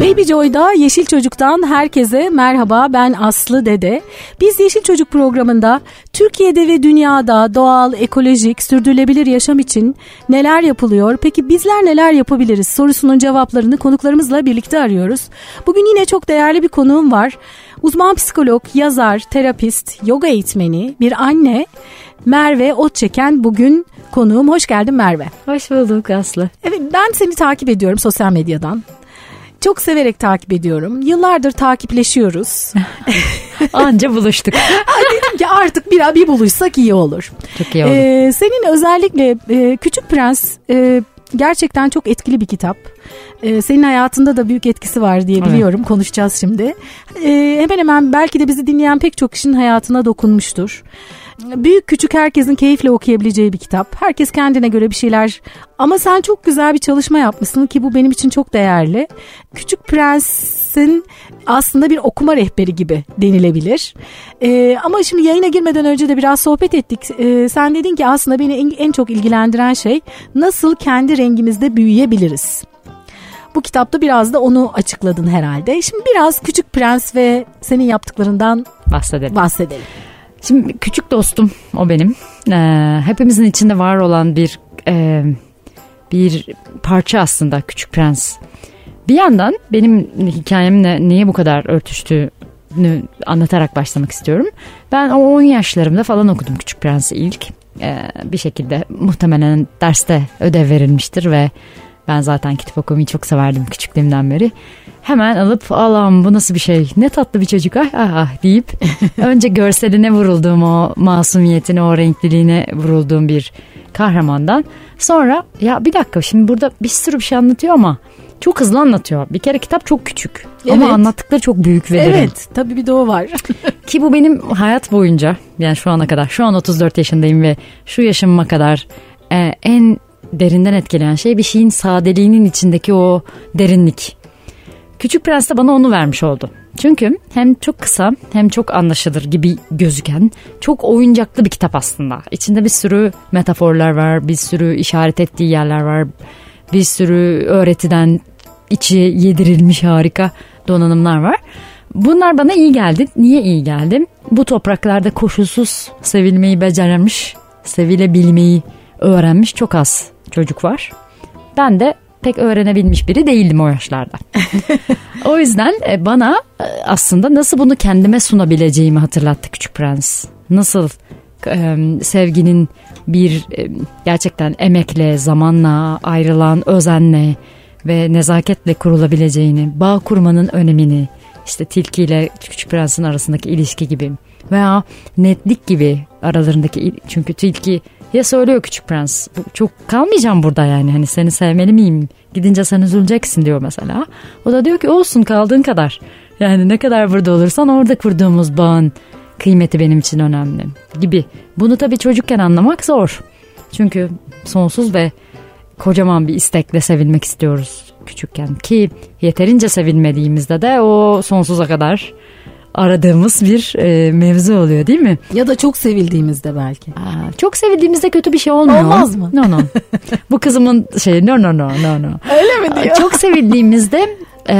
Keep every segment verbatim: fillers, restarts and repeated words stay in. Baby Joy'da Yeşil Çocuk'tan herkese merhaba, ben Aslı Dede. Biz Yeşil Çocuk programında Türkiye'de ve dünyada doğal, ekolojik, sürdürülebilir yaşam için neler yapılıyor, peki bizler neler yapabiliriz sorusunun cevaplarını konuklarımızla birlikte arıyoruz. Bugün yine çok değerli bir konuğum var. Uzman psikolog, yazar, terapist, yoga eğitmeni, bir anne Merve Otçeken bugün konuğum. Hoş geldin Merve. Hoş bulduk Aslı. Evet, ben seni takip ediyorum sosyal medyadan. Çok severek takip ediyorum. Yıllardır takipleşiyoruz. Anca buluştuk. Dedim ki artık bir, bir buluşsak iyi olur. Çok iyi olur. Ee, senin özellikle e, Küçük Prens e, gerçekten çok etkili bir kitap. Ee, senin hayatında da büyük etkisi var diye biliyorum. Evet. Konuşacağız şimdi. Ee, hemen hemen belki de bizi dinleyen pek çok kişinin hayatına dokunmuştur. Büyük küçük herkesin keyifle okuyabileceği bir kitap. Herkes kendine göre bir şeyler. Ama sen çok güzel bir çalışma yapmışsın ki bu benim için çok değerli. Küçük Prens'in aslında bir okuma rehberi gibi denilebilir. Ee, ama şimdi yayına girmeden önce de biraz sohbet ettik. Ee, sen dedin ki aslında beni en, en çok ilgilendiren şey nasıl kendi rengimizde büyüyebiliriz? Bu kitapta biraz da onu açıkladın herhalde. Şimdi biraz Küçük Prens ve senin yaptıklarından bahsedelim. bahsedelim. Şimdi küçük dostum o benim. Ee, hepimizin içinde var olan bir e, bir parça aslında Küçük Prens. Bir yandan benim hikayemle niye bu kadar örtüştüğünü anlatarak başlamak istiyorum. Ben o on yaşlarımda falan okudum Küçük Prens'i ilk. Ee, bir şekilde muhtemelen derste ödev verilmiştir ve ben zaten kitap okumayı çok severdim küçüklüğümden beri. Hemen alıp Allah'ım bu nasıl bir şey, ne tatlı bir çocuk ah ah, ah deyip önce görseline vurulduğum, o masumiyetine, o renkliliğine vurulduğum bir kahramandan. Sonra ya bir dakika, şimdi burada bir sürü bir şey anlatıyor ama çok hızlı anlatıyor. Bir kere kitap çok küçük, evet, ama anlattıkları çok büyük ve derin. Evet, tabii bir de o var. Ki bu benim hayat boyunca, yani şu ana kadar, şu an otuz dört yaşındayım ve şu yaşıma kadar e, en derinden etkileyen şey bir şeyin sadeliğinin içindeki o derinlik. Küçük Prens de bana onu vermiş oldu. Çünkü hem çok kısa hem çok anlaşılır gibi gözüken çok oyuncaklı bir kitap aslında. İçinde bir sürü metaforlar var, bir sürü işaret ettiği yerler var, bir sürü öğretiden içi yedirilmiş harika donanımlar var. Bunlar bana iyi geldi. Niye iyi geldi? Bu topraklarda koşulsuz sevilmeyi becermiş, sevilebilmeyi öğrenmiş çok az çocuk var. Ben de pek öğrenebilmiş biri değildim o yaşlarda. O yüzden bana aslında nasıl bunu kendime sunabileceğimi hatırlattı Küçük Prens. Nasıl e, sevginin bir e, gerçekten emekle, zamanla, ayrılan özenle ve nezaketle kurulabileceğini, bağ kurmanın önemini, işte tilki ile Küçük Prens'in arasındaki ilişki gibi veya netlik gibi aralarındaki, çünkü tilki ya söylüyor Küçük Prens, çok kalmayacağım burada yani, hani seni sevmeli miyim, gidince sen üzüleceksin diyor mesela. O da diyor ki olsun, kaldığın kadar, yani ne kadar burada olursan orada kurduğumuz bağın kıymeti benim için önemli gibi. Bunu tabii çocukken anlamak zor, çünkü sonsuz ve kocaman bir istekle sevilmek istiyoruz küçükken, ki yeterince sevilmediğimizde de o sonsuza kadar aradığımız bir e, mevzu oluyor değil mi? Ya da çok sevildiğimizde belki. Aa, çok sevildiğimizde kötü bir şey olmuyor. Olmaz mı? No no. Bu kızımın şeyi no no no no no. Öyle mi diyor? Çok sevildiğimizde e,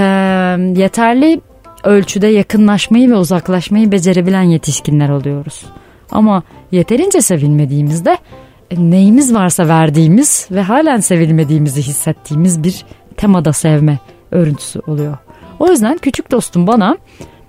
yeterli ölçüde yakınlaşmayı ve uzaklaşmayı becerebilen yetişkinler oluyoruz. Ama yeterince sevilmediğimizde e, neyimiz varsa verdiğimiz ve halen sevilmediğimizi hissettiğimiz bir temada sevme örüntüsü oluyor. O yüzden küçük dostum bana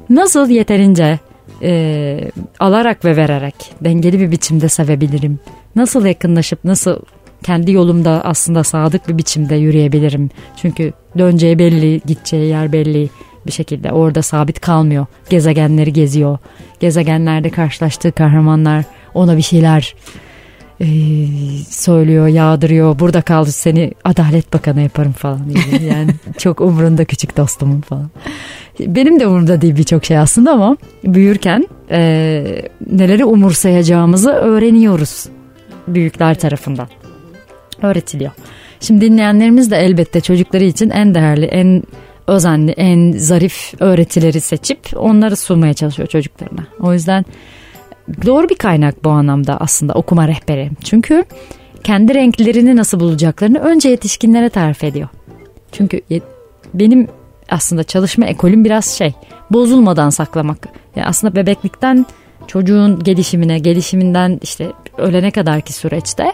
nasıl yeterince e, alarak ve vererek dengeli bir biçimde sevebilirim? Nasıl yakınlaşıp nasıl kendi yolumda aslında sadık bir biçimde yürüyebilirim? Çünkü döneceği belli, gideceği yer belli bir şekilde. Orada sabit kalmıyor. Gezegenleri geziyor. Gezegenlerde karşılaştığı kahramanlar ona bir şeyler e, söylüyor, yağdırıyor. Burada kaldı, seni Adalet Bakanı yaparım falan. Yani çok umurunda küçük dostumun falan. Benim de umurumda değil birçok şey aslında ama büyürken e, neleri umursayacağımızı öğreniyoruz büyükler tarafından. Öğretiliyor. Şimdi dinleyenlerimiz de elbette çocukları için en değerli, en özenli, en zarif öğretileri seçip onları sunmaya çalışıyor çocuklarına. O yüzden doğru bir kaynak bu anlamda aslında okuma rehberi. Çünkü kendi renklerini nasıl bulacaklarını önce yetişkinlere tarif ediyor. Çünkü yet- benim aslında çalışma ekolün biraz şey, bozulmadan saklamak. Yani aslında bebeklikten çocuğun gelişimine, gelişiminden işte ölene kadarki süreçte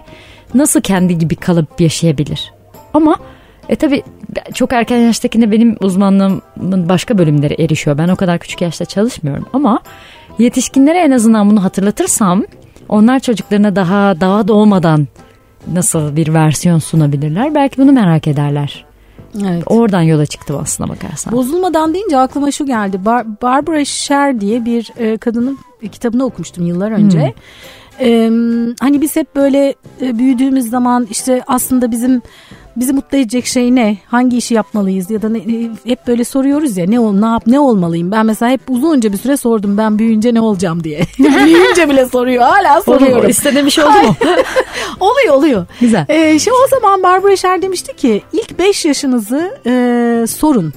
nasıl kendi gibi kalıp yaşayabilir? Ama e tabii çok erken yaştakinde benim uzmanlığımın başka bölümleri erişiyor. Ben o kadar küçük yaşta çalışmıyorum ama yetişkinlere en azından bunu hatırlatırsam onlar çocuklarına daha daha doğmadan nasıl bir versiyon sunabilirler? Belki bunu merak ederler. Evet. Oradan yola çıktım aslına bakarsan. Bozulmadan deyince aklıma şu geldi. Bar- Barbara Sher diye bir e, kadının kitabını okumuştum yıllar önce. Hmm. Ee, hani biz hep böyle e, büyüdüğümüz zaman işte aslında bizim bizi mutlu edecek şey ne? Hangi işi yapmalıyız? Ya da ne, hep böyle soruyoruz ya, ne ol, ne yap, ne olmalıyım? Ben mesela hep uzunca bir süre sordum, ben büyüyünce ne olacağım diye. Büyüyünce bile soruyor, hala soruyorum. İstediğim bir şey oldu mu? Oluyor oluyor. Güzel. Ee, şimdi o zaman Barbara Sher demişti ki ilk beş yaşınızı e, sorun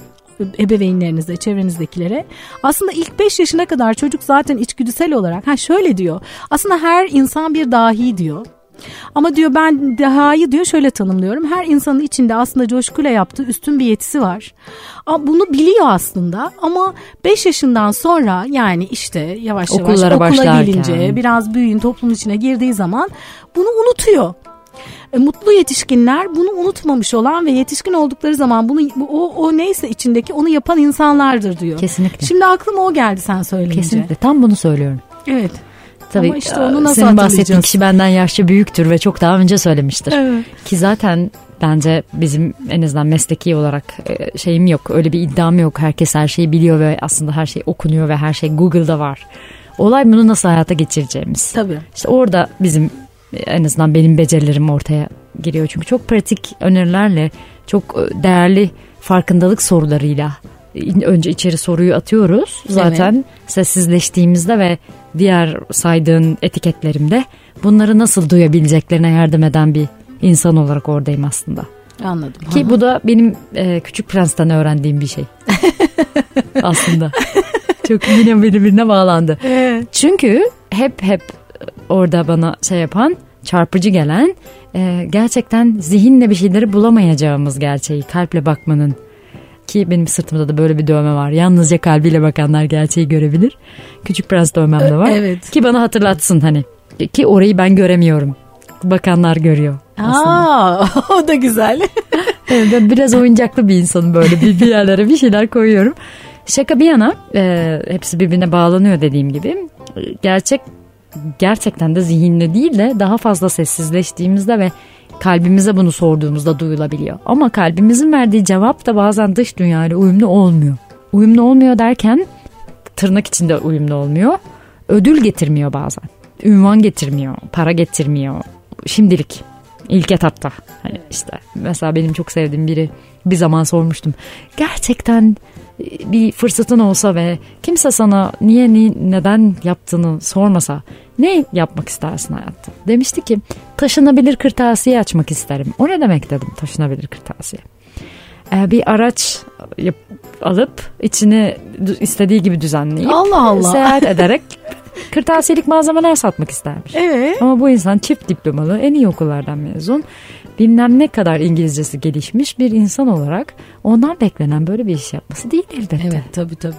ebeveynlerinize, çevrenizdekilere. Aslında ilk beş yaşına kadar çocuk zaten içgüdüsel olarak, ha şöyle diyor, aslında her insan bir dahi diyor. Ama diyor ben dahayı diyor şöyle tanımlıyorum. Her insanın içinde aslında coşkuyla yaptığı üstün bir yetisi var. Bunu biliyor aslında ama beş yaşından sonra, yani işte yavaş yavaş Okullara okula başlarken. gelince, biraz büyüyün, toplum içine girdiği zaman bunu unutuyor. Mutlu yetişkinler bunu unutmamış olan ve yetişkin oldukları zaman bunu o, o neyse içindeki onu yapan insanlardır diyor. Kesinlikle. Şimdi aklıma o geldi sen söyleyince. Kesinlikle, tam bunu söylüyorum. Evet. Tabii, ama işte onu nasıl senin bahsettiğin kişi benden yaşça büyüktür ve çok daha önce söylemiştir. Evet. Ki zaten bence bizim en azından mesleki olarak şeyim yok, öyle bir iddiam yok. Herkes her şeyi biliyor ve aslında her şey okunuyor ve her şey Google'da var. Olay bunu nasıl hayata geçireceğimiz. Tabii. İşte orada bizim, en azından benim becerilerim ortaya giriyor. Çünkü çok pratik önerilerle, çok değerli farkındalık sorularıyla önce içeri soruyu atıyoruz. Zaten evet. Sessizleştiğimizde ve diğer saydığın etiketlerimde bunları nasıl duyabileceklerine yardım eden bir insan olarak oradayım aslında. Anladım. Ki anladım. Bu da benim e, Küçük Prens'ten öğrendiğim bir şey. Aslında. Çok yine birbirine bağlandı. Evet. Çünkü hep hep orada bana şey yapan, çarpıcı gelen, e, gerçekten zihinle bir şeyleri bulamayacağımız gerçeği kalple bakmanın, ki benim sırtımda da böyle bir dövme var. Yalnızca kalbiyle bakanlar gerçeği görebilir. Küçük Prens dövmem de var. Evet. Ki bana hatırlatsın hani. Ki orayı ben göremiyorum. Bakanlar görüyor aslında. Aa, o da güzel. Evet, ben biraz oyuncaklı bir insanım, böyle bir, bir yerlere bir şeyler koyuyorum. Şaka bir yana, e, hepsi birbirine bağlanıyor dediğim gibi. Gerçek Gerçekten de zihinle değil de daha fazla sessizleştiğimizde ve kalbimize bunu sorduğumuzda duyulabiliyor. Ama kalbimizin verdiği cevap da bazen dış dünyayla uyumlu olmuyor. Uyumlu olmuyor derken tırnak içinde uyumlu olmuyor. Ödül getirmiyor bazen. Ünvan getirmiyor, para getirmiyor. Şimdilik, ilk etapta. Hani işte mesela benim çok sevdiğim biri, bir zaman sormuştum. Gerçekten bir fırsatın olsa ve kimse sana niye ni, neden yaptığını sormasa ne yapmak istersin hayatta? Demişti ki taşınabilir kırtasiye açmak isterim. O ne demek dedim, taşınabilir kırtasiye? Ee, bir araç yap, alıp içini istediği gibi düzenleyip Allah Allah. seyahat ederek kırtasiyelik malzemeler satmak istermiş. Evet. Ama bu insan çift diplomalı, en iyi okullardan mezun, bilmem ne kadar İngilizcesi gelişmiş bir insan olarak ondan beklenen böyle bir iş yapması değil elbette. Evet, tabii tabii.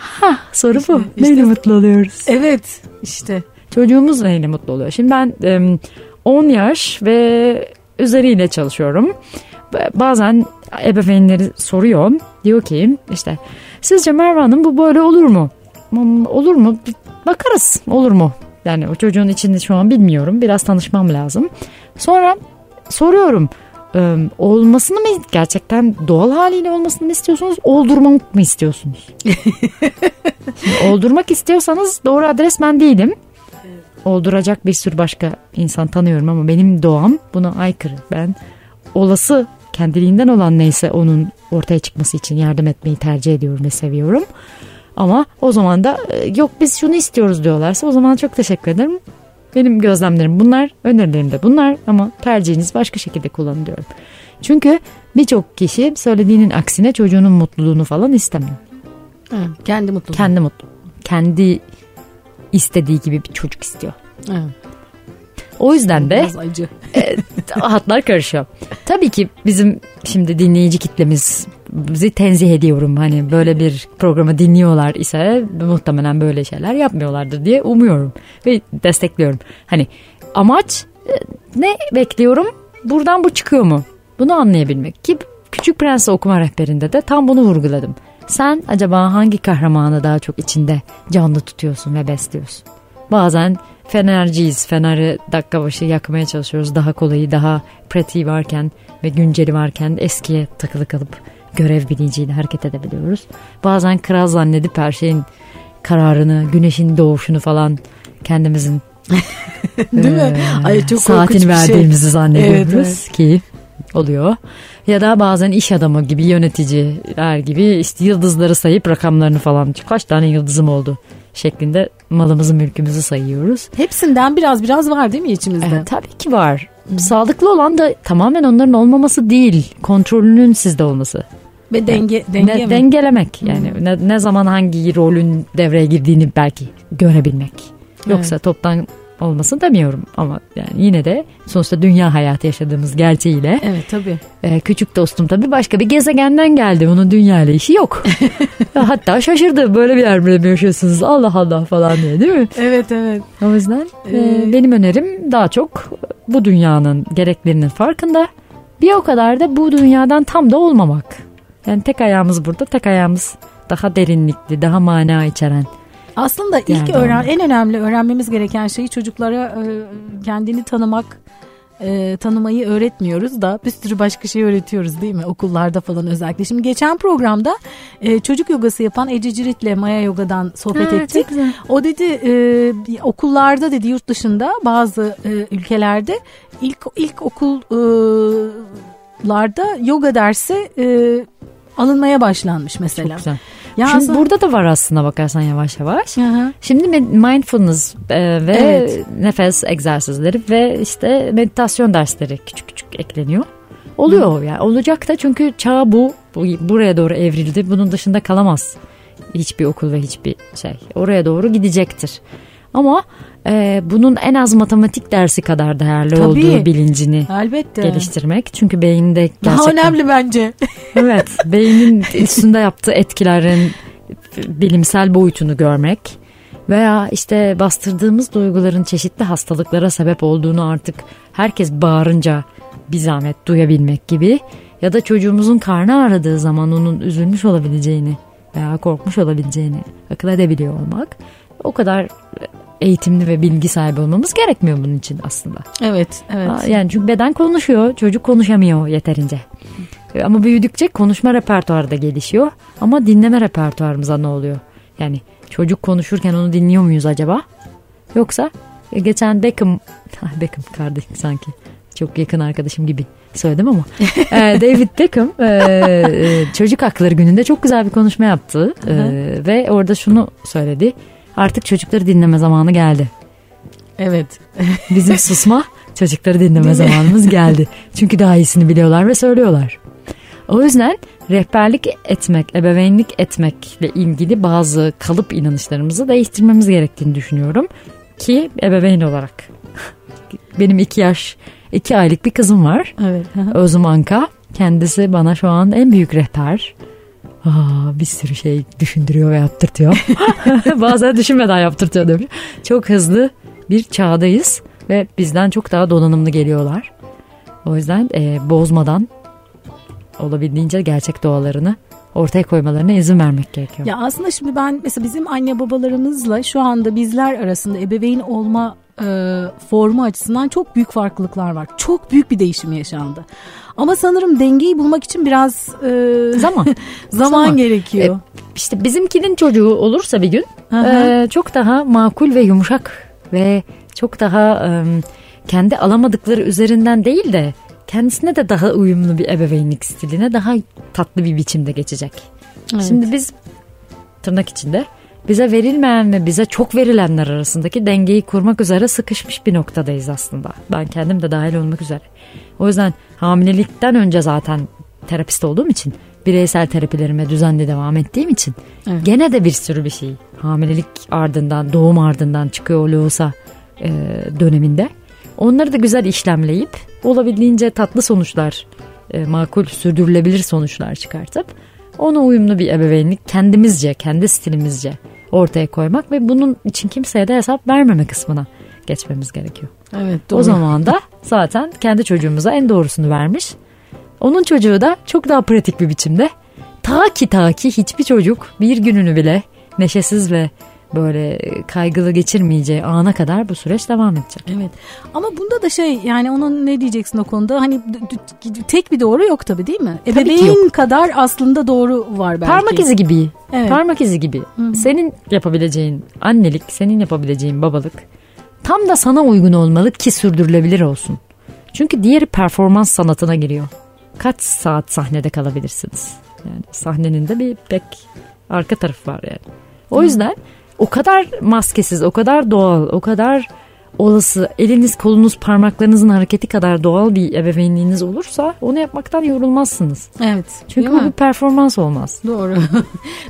Ha, soru işte, bu. İşte, neyle mutlu oluyoruz? Evet, işte. Çocuğumuz neyle mutlu oluyor? Şimdi ben on yaş ve üzeriyle çalışıyorum. Bazen ebeveynleri soruyor. Diyor ki işte sizce Merve Hanım bu böyle olur mu? Olur mu? Bakarız. Olur mu? Yani o çocuğun içini şu an bilmiyorum. Biraz tanışmam lazım. Sonra soruyorum. E, olmasını mı, gerçekten doğal haliyle olmasını mı istiyorsunuz? Oldurmak mı istiyorsunuz? Oldurmak istiyorsanız doğru adres ben değilim. Olduracak bir sürü başka insan tanıyorum ama benim doğam buna aykırı. Ben olası, kendiliğinden olan neyse onun ortaya çıkması için yardım etmeyi tercih ediyorum ve seviyorum. Ama o zaman da yok biz şunu istiyoruz diyorlarsa o zaman çok teşekkür ederim. Benim gözlemlerim bunlar, önerilerim de bunlar ama tercihiniz başka şekilde kullanın diyorum. Çünkü birçok kişi söylediğinin aksine çocuğunun mutluluğunu falan istemiyor. Hı, kendi mutluluğu. Kendi mutlu, kendi istediği gibi bir çocuk istiyor. Hı. O yüzden de e, hatlar karışıyor. Tabii ki bizim şimdi dinleyici kitlemiz bizi tenzih ediyorum. Hani böyle bir programı dinliyorlar ise muhtemelen böyle şeyler yapmıyorlardır diye umuyorum ve destekliyorum. Hani amaç ne, bekliyorum buradan bu çıkıyor mu? Bunu anlayabilmek ki Küçük Prens Okuma Rehberi'nde de tam bunu vurguladım. Sen acaba hangi kahramanı daha çok içinde canlı tutuyorsun ve besliyorsun? Bazen fenerciyiz. Feneri dakika başı yakmaya çalışıyoruz. Daha kolayı, daha pratiği varken ve günceli varken eskiye takılı kalıp görev bilinciyle hareket edebiliyoruz. Bazen kral zannedip her şeyin kararını, güneşin doğuşunu falan kendimizin değil mi? E, Ay, çok saatini verdiğimizi şey. zannediyoruz evet, evet. ki oluyor. Ya da bazen iş adamı gibi, yöneticiler gibi işte yıldızları sayıp rakamlarını falan, kaç tane yıldızım oldu şeklinde malımızı mülkümüzü sayıyoruz. Hepsinden biraz biraz var değil mi içimizde? E, tabii ki var. Sağlıklı olan da tamamen onların olmaması değil, kontrolünün sizde olması. Ve denge, yani, denge ne, dengelemek yani hmm. ne, ne zaman hangi rolün devreye girdiğini belki görebilmek. Yoksa evet. toptan olmasın demiyorum ama yani yine de sonuçta dünya hayatı yaşadığımız gerçeğiyle. Evet tabii. E, küçük dostum tabii başka bir gezegenden geldi. Onun dünyayla işi yok. Hatta şaşırdı, böyle bir yer mi yaşıyorsunuz Allah Allah falan diye değil mi? Evet evet. O yüzden e, benim önerim daha çok bu dünyanın gereklerinin farkında. Bir o kadar da bu dünyadan tam da olmamak. Yani tek ayağımız burada, tek ayağımız daha derinlikli, daha mana içeren. Aslında ilk yani öğren, en önemli öğrenmemiz gereken şeyi çocuklara kendini tanımak, tanımayı öğretmiyoruz da bir sürü başka şey öğretiyoruz değil mi? Okullarda falan özellikle. Şimdi geçen programda çocuk yogası yapan Ece Cirit'le Maya Yoga'dan sohbet ha, ettik. O dedi okullarda dedi yurt dışında bazı ülkelerde ilk ilk okullarda yoga dersi alınmaya başlanmış mesela. Çok güzel. Ya Şimdi aslında... burada da var aslında bakarsan yavaş yavaş. Aha. Şimdi mindfulness e, ve evet. nefes egzersizleri ve işte meditasyon dersleri küçük küçük ekleniyor. Oluyor Hı. yani olacak da çünkü çağ bu, bu buraya doğru evrildi. Bunun dışında kalamaz hiçbir okul ve hiçbir şey. Oraya doğru gidecektir. Ama e, bunun en az matematik dersi kadar değerli Tabii. olduğu bilincini Elbette. geliştirmek. Çünkü beyinde gerçekten... Daha önemli bence. Evet, beynin üstünde yaptığı etkilerin bilimsel boyutunu görmek veya işte bastırdığımız duyguların çeşitli hastalıklara sebep olduğunu artık herkes bağırınca bir zahmet duyabilmek gibi ya da çocuğumuzun karnı ağrıdığı zaman onun üzülmüş olabileceğini veya korkmuş olabileceğini akıl edebiliyor olmak. O kadar eğitimli ve bilgi sahibi olmamız gerekmiyor bunun için aslında. Evet, evet. Yani çünkü beden konuşuyor, çocuk konuşamıyor yeterince. Ama büyüdükçe konuşma repertuarı da gelişiyor. Ama dinleme repertuarımıza ne oluyor? Yani çocuk konuşurken onu dinliyor muyuz acaba? Yoksa geçen Beckham, Beckham kardeşim sanki. Çok yakın arkadaşım gibi söyledim ama David Beckham çocuk hakları gününde çok güzel bir konuşma yaptı ve orada şunu söyledi: artık çocukları dinleme zamanı geldi. Evet. Bizim susma, çocukları dinleme zamanımız geldi. Çünkü daha iyisini biliyorlar ve söylüyorlar. O yüzden rehberlik etmek, ebeveynlik etmekle ilgili bazı kalıp inanışlarımızı değiştirmemiz gerektiğini düşünüyorum ki ebeveyn olarak. Benim iki yaş İki aylık bir kızım var. Evet. Özüm Anka. Kendisi bana şu an en büyük rehber. Aa, bir sürü şey düşündürüyor ve yaptırtıyor. Bazen düşünmeden yaptırtıyor demiş. Çok hızlı bir çağdayız ve bizden çok daha donanımlı geliyorlar. O yüzden e, bozmadan olabildiğince gerçek doğalarını ortaya koymalarına izin vermek gerekiyor. Ya aslında şimdi ben mesela bizim anne babalarımızla şu anda bizler arasında ebeveyn olma E, formu açısından çok büyük farklılıklar var. Çok büyük bir değişim yaşandı. Ama sanırım dengeyi bulmak için biraz e, zaman zaman Sama. gerekiyor. E, işte bizimkinin çocuğu olursa bir gün e, çok daha makul ve yumuşak ve çok daha e, kendi alamadıkları üzerinden değil de kendisine de daha uyumlu bir ebeveynlik stiline daha tatlı bir biçimde geçecek. Evet. Şimdi biz tırnak içinde bize verilmeyen ve bize çok verilenler arasındaki dengeyi kurmak üzere sıkışmış bir noktadayız aslında. Ben kendim de dahil olmak üzere. O yüzden hamilelikten önce zaten terapist olduğum için, bireysel terapilerime düzenli devam ettiğim için evet. gene de bir sürü bir şey hamilelik ardından, doğum ardından çıkıyor oluyorsa e, döneminde. Onları da güzel işlemleyip olabildiğince tatlı sonuçlar e, makul, sürdürülebilir sonuçlar çıkartıp ona uyumlu bir ebeveynlik kendimizce, kendi stilimizce ortaya koymak ve bunun için kimseye de hesap vermeme kısmına geçmemiz gerekiyor. Evet, doğru. O zaman da zaten kendi çocuğumuza en doğrusunu vermiş. Onun çocuğu da çok daha pratik bir biçimde ta ki ta ki hiçbir çocuk bir gününü bile neşesiz ve böyle kaygılı geçirmeyeceği ana kadar bu süreç devam edecek. Evet. Ama bunda da şey, yani onun ne diyeceksin o konuda? Hani tek bir doğru yok tabii, değil mi? Ebeveyn kadar aslında doğru var belki. Parmak izi gibi. Evet. Parmak izi gibi. Hı-hı. Senin yapabileceğin annelik, senin yapabileceğin babalık tam da sana uygun olmalı ki sürdürülebilir olsun. Çünkü diğeri performans sanatına giriyor. Kaç saat sahnede kalabilirsiniz? Yani sahnenin de bir pek arka tarafı var yani. O Hı-hı. yüzden o kadar maskesiz, o kadar doğal, o kadar olası, eliniz, kolunuz, parmaklarınızın hareketi kadar doğal bir ebeveynliğiniz olursa onu yapmaktan yorulmazsınız. Evet. Çünkü bu bir performans olmaz. Doğru.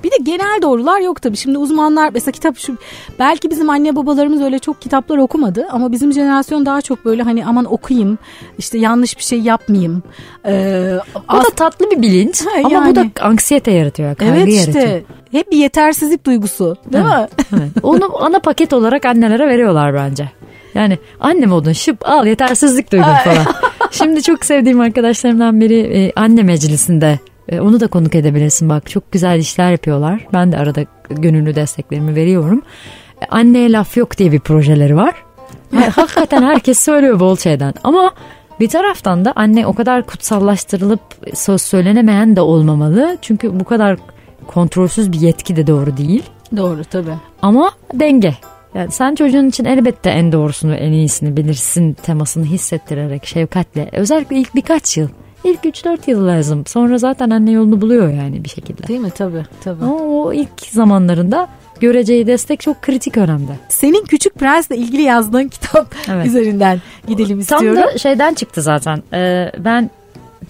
Bir de genel doğrular yok tabii. Şimdi uzmanlar mesela kitap, şu, belki bizim anne babalarımız öyle çok kitaplar okumadı ama bizim jenerasyon daha çok böyle hani aman okuyayım, işte yanlış bir şey yapmayayım. Ee, o as- da tatlı bir bilinç ha, ama yani bu da anksiyete yaratıyor, kaygı evet işte, yaratıyor. Hep bir yetersizlik duygusu değil evet, mi? Evet. Onu ana paket olarak annelere veriyorlar bence. Yani annem odun şıp al yetersizlik duydum falan. Şimdi çok sevdiğim arkadaşlarımdan biri e, anne meclisinde. E, onu da konuk edebilirsin bak. Çok güzel işler yapıyorlar. Ben de arada gönüllü desteklerimi veriyorum. E, anneye laf yok diye bir projeleri var. E, hakikaten herkes söylüyor bol şeyden. Ama bir taraftan da anne o kadar kutsallaştırılıp söz söylenemeyen de olmamalı. Çünkü bu kadar kontrolsüz bir yetki de doğru değil. Doğru tabii. Ama denge. Yani sen çocuğun için elbette en doğrusunu, en iyisini bilirsin temasını hissettirerek, şefkatle. Özellikle ilk birkaç yıl, ilk üç dört yıl lazım. Sonra zaten anne yolunu buluyor yani bir şekilde. Değil mi? Tabii, tabii. Ama o ilk zamanlarında göreceği destek çok kritik önemde. Senin Küçük Prens'le ilgili yazdığın kitap evet. üzerinden gidelim istiyorum. Tam da şeyden çıktı zaten. Ee, ben...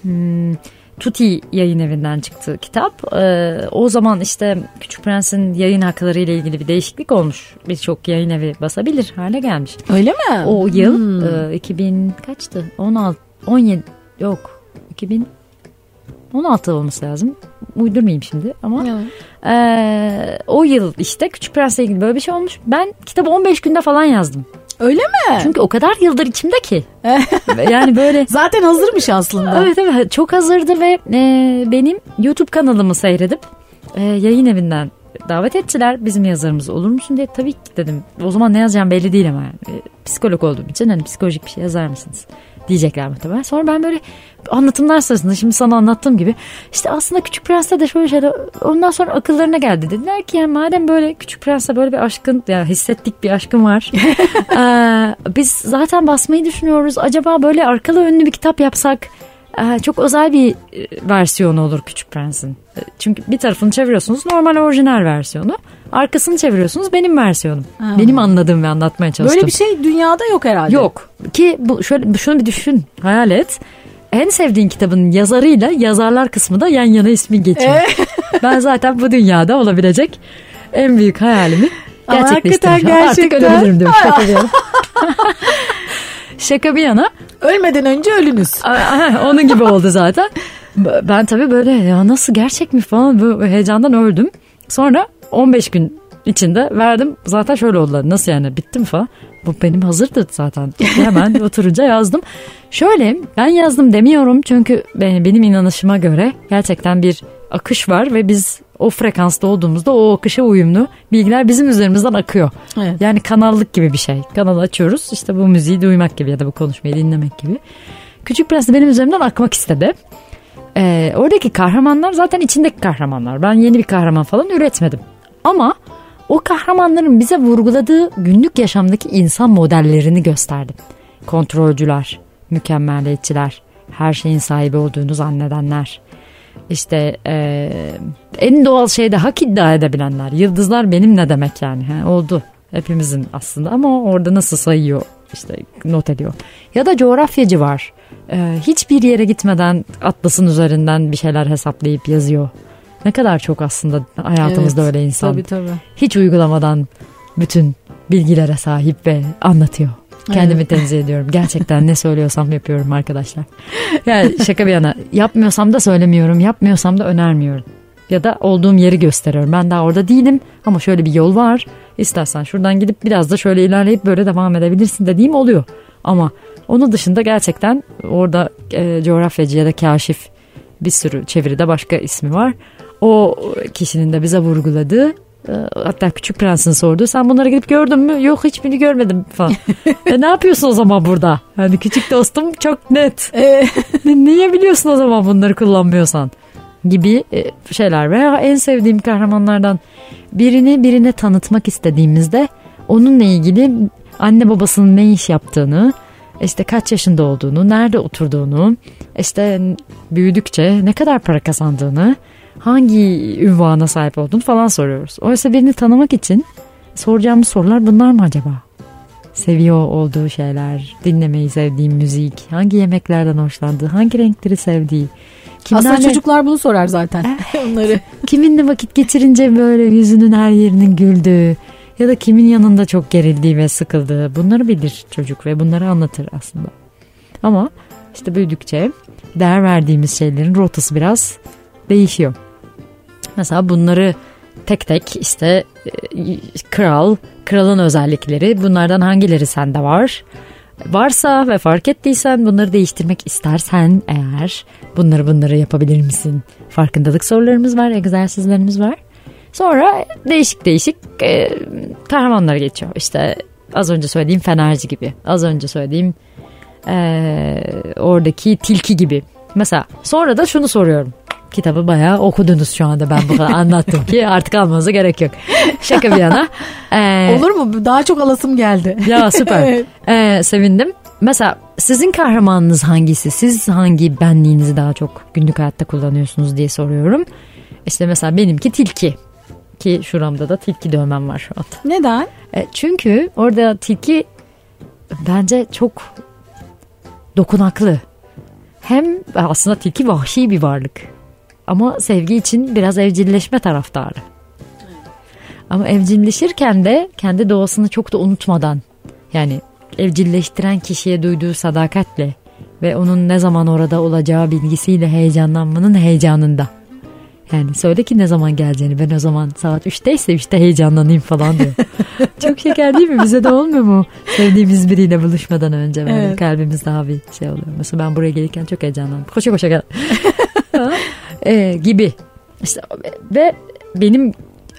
Hmm, Tuti yayın evinden çıktı kitap. Ee, o zaman işte Küçük Prens'in yayın hakları ile ilgili bir değişiklik olmuş. Birçok yayın evi basabilir hale gelmiş. Öyle mi? O yıl hmm. e, iki bin kaçtı? on altı on yedi yok. iki bin on altı olması lazım. Uydurmayayım şimdi ama. Hmm. E, o yıl işte Küçük Prens'le ilgili böyle bir şey olmuş. Ben kitabı on beş günde falan yazdım. Öyle mi? Çünkü o kadar yıldır içimde ki. Yani böyle. Zaten hazırmış aslında. Evet evet çok hazırdı ve e, benim YouTube kanalımı seyredip e, yayın evinden davet ettiler. Bizim yazarımız olur musun diye tabii ki dedim. O zaman ne yazacağım belli değil ama yani. E, psikolog olduğum için hani psikolojik bir şey yazar mısınız diyecekler muhtemelen. Sonra ben böyle anlatımlar sırasında şimdi sana anlattığım gibi işte aslında Küçük Prens'te de şöyle şeyler ondan sonra akıllarına geldi. Dediler ki yani madem böyle Küçük Prens'te böyle bir aşkın ya yani hissettik bir aşkın var. ee, biz zaten basmayı düşünüyoruz. Acaba böyle arkalı önlü bir kitap yapsak e, çok özel bir e, versiyonu olur Küçük Prens'in. E, çünkü bir tarafını çeviriyorsunuz normal orijinal versiyonu. Arkasını çeviriyorsunuz benim versiyonum. Aa. Benim anladığım ve anlatmaya çalıştığım. Böyle bir şey dünyada yok herhalde. Yok. Ki bu şöyle şunu bir düşün, hayal et. En sevdiğin kitabın yazarıyla yazarlar kısmı da yan yana ismi geçiyor. Ee? Ben zaten bu dünyada olabilecek en büyük hayalimi gerçekleştirmişim. Artık ölebilirim demiş. Şaka bir yana. Şaka bir yana. Ölmeden önce ölünüz. Onun gibi oldu zaten. Ben tabii böyle ya nasıl gerçek mi falan böyle heyecandan öldüm. Sonra on beş gün içinde verdim. Zaten şöyle oldular. Nasıl yani? Bittim falan. Bu benim hazırdı zaten. Hemen oturunca yazdım. Şöyle ben yazdım demiyorum. Çünkü benim inanışıma göre gerçekten bir akış var ve biz o frekansta olduğumuzda o akışa uyumlu bilgiler bizim üzerimizden akıyor. Evet. Yani kanallık gibi bir şey. Kanalı açıyoruz. İşte bu müziği duymak gibi ya da bu konuşmayı dinlemek gibi. Küçük Prens de benim üzerimden akmak istedi. Ee, oradaki kahramanlar zaten içindeki kahramanlar. Ben yeni bir kahraman falan üretmedim. Ama o kahramanların bize vurguladığı günlük yaşamdaki insan modellerini gösterdim. Kontrolcüler, mükemmeliyetçiler, her şeyin sahibi olduğunu zannedenler. İşte e, en doğal şeyde hak iddia edebilenler. Yıldızlar benim ne demek yani? He, oldu hepimizin aslında ama orada nasıl sayıyor? İşte not ediyor. Ya da coğrafyacı var. Ee, hiçbir yere gitmeden atlasın üzerinden bir şeyler hesaplayıp yazıyor. Ne kadar çok aslında hayatımızda evet, öyle insan. Tabii, tabii. Hiç uygulamadan bütün bilgilere sahip ve anlatıyor. Kendimi tenzih ediyorum. Gerçekten ne söylüyorsam yapıyorum arkadaşlar. Yani şaka bir yana, yapmıyorsam da söylemiyorum, yapmıyorsam da önermiyorum. Ya da olduğum yeri gösteriyorum. Ben daha orada değilim ama şöyle bir yol var. İstersen şuradan gidip biraz da şöyle ilerleyip böyle devam edebilirsin dediğim oluyor. Ama onun dışında gerçekten orada e, coğrafyacı ya da kaşif, bir sürü çeviride başka ismi var. O kişinin de bize vurguladığı, e, hatta Küçük Prens'in sorduğu, sen bunları gidip gördün mü? Yok, hiçbirini görmedim falan. e, ne yapıyorsun o zaman burada? Yani küçük dostum çok net. Niye biliyorsun o zaman bunları kullanmıyorsan? Gibi şeyler. Veya en sevdiğim kahramanlardan birini birine tanıtmak istediğimizde onunla ilgili anne babasının ne iş yaptığını, işte kaç yaşında olduğunu, nerede oturduğunu, işte büyüdükçe ne kadar para kazandığını, hangi ünvana sahip olduğunu falan soruyoruz. Oysa birini tanımak için soracağımız sorular bunlar mı acaba? Seviyor olduğu şeyler, dinlemeyi sevdiği müzik, hangi yemeklerden hoşlandığı, hangi renkleri sevdiği. Kimlerle... Aslında çocuklar bunu sorar zaten. Onları. Kiminle vakit geçirince böyle yüzünün her yerinin güldüğü ya da kimin yanında çok gerildiği ve sıkıldığı, bunları bilir çocuk ve bunları anlatır aslında. Ama işte büyüdükçe değer verdiğimiz şeylerin rotası biraz değişiyor. Mesela bunları tek tek, işte kral, kralın özellikleri, bunlardan hangileri sende var? Varsa ve fark ettiysen, bunları değiştirmek istersen eğer bunları bunları yapabilir misin? Farkındalık sorularımız var, egzersizlerimiz var. Sonra değişik değişik e, kahramanlara geçiyor. İşte az önce söylediğim fenerci gibi, az önce söylediğim e, oradaki tilki gibi. Mesela sonra da şunu soruyorum. Kitabı bayağı okudunuz şu anda, ben bu kadar anlattım ki artık almanıza gerek yok. Şaka bir yana. Ee, Olur mu? Daha çok alasım geldi. Ya süper. Evet. Ee, sevindim. Mesela sizin kahramanınız hangisi? Siz hangi benliğinizi daha çok günlük hayatta kullanıyorsunuz diye soruyorum. İşte mesela benimki tilki. Ki şuramda da tilki dövmem var şu anda. Neden? Ee, çünkü orada tilki bence çok dokunaklı. Hem aslında tilki vahşi bir varlık. Ama sevgi için biraz evcilleşme taraftarı. Ama evcilleşirken de kendi doğasını çok da unutmadan, yani evcilleştiren kişiye duyduğu sadakatle ve onun ne zaman orada olacağı bilgisiyle heyecanlanmanın heyecanında. Yani söyle ki ne zaman geleceğini, ben o zaman saat üçteyse üçte heyecanlanayım falan diyor. Çok şeker değil mi? Bize de olmuyor mu? Sevdiğimiz biriyle buluşmadan önce benim evet. kalbimiz daha bir şey oluyor. Mesela ben buraya gelirken çok heyecanlandım. Koşa koşa gel. Ee, gibi işte, ve benim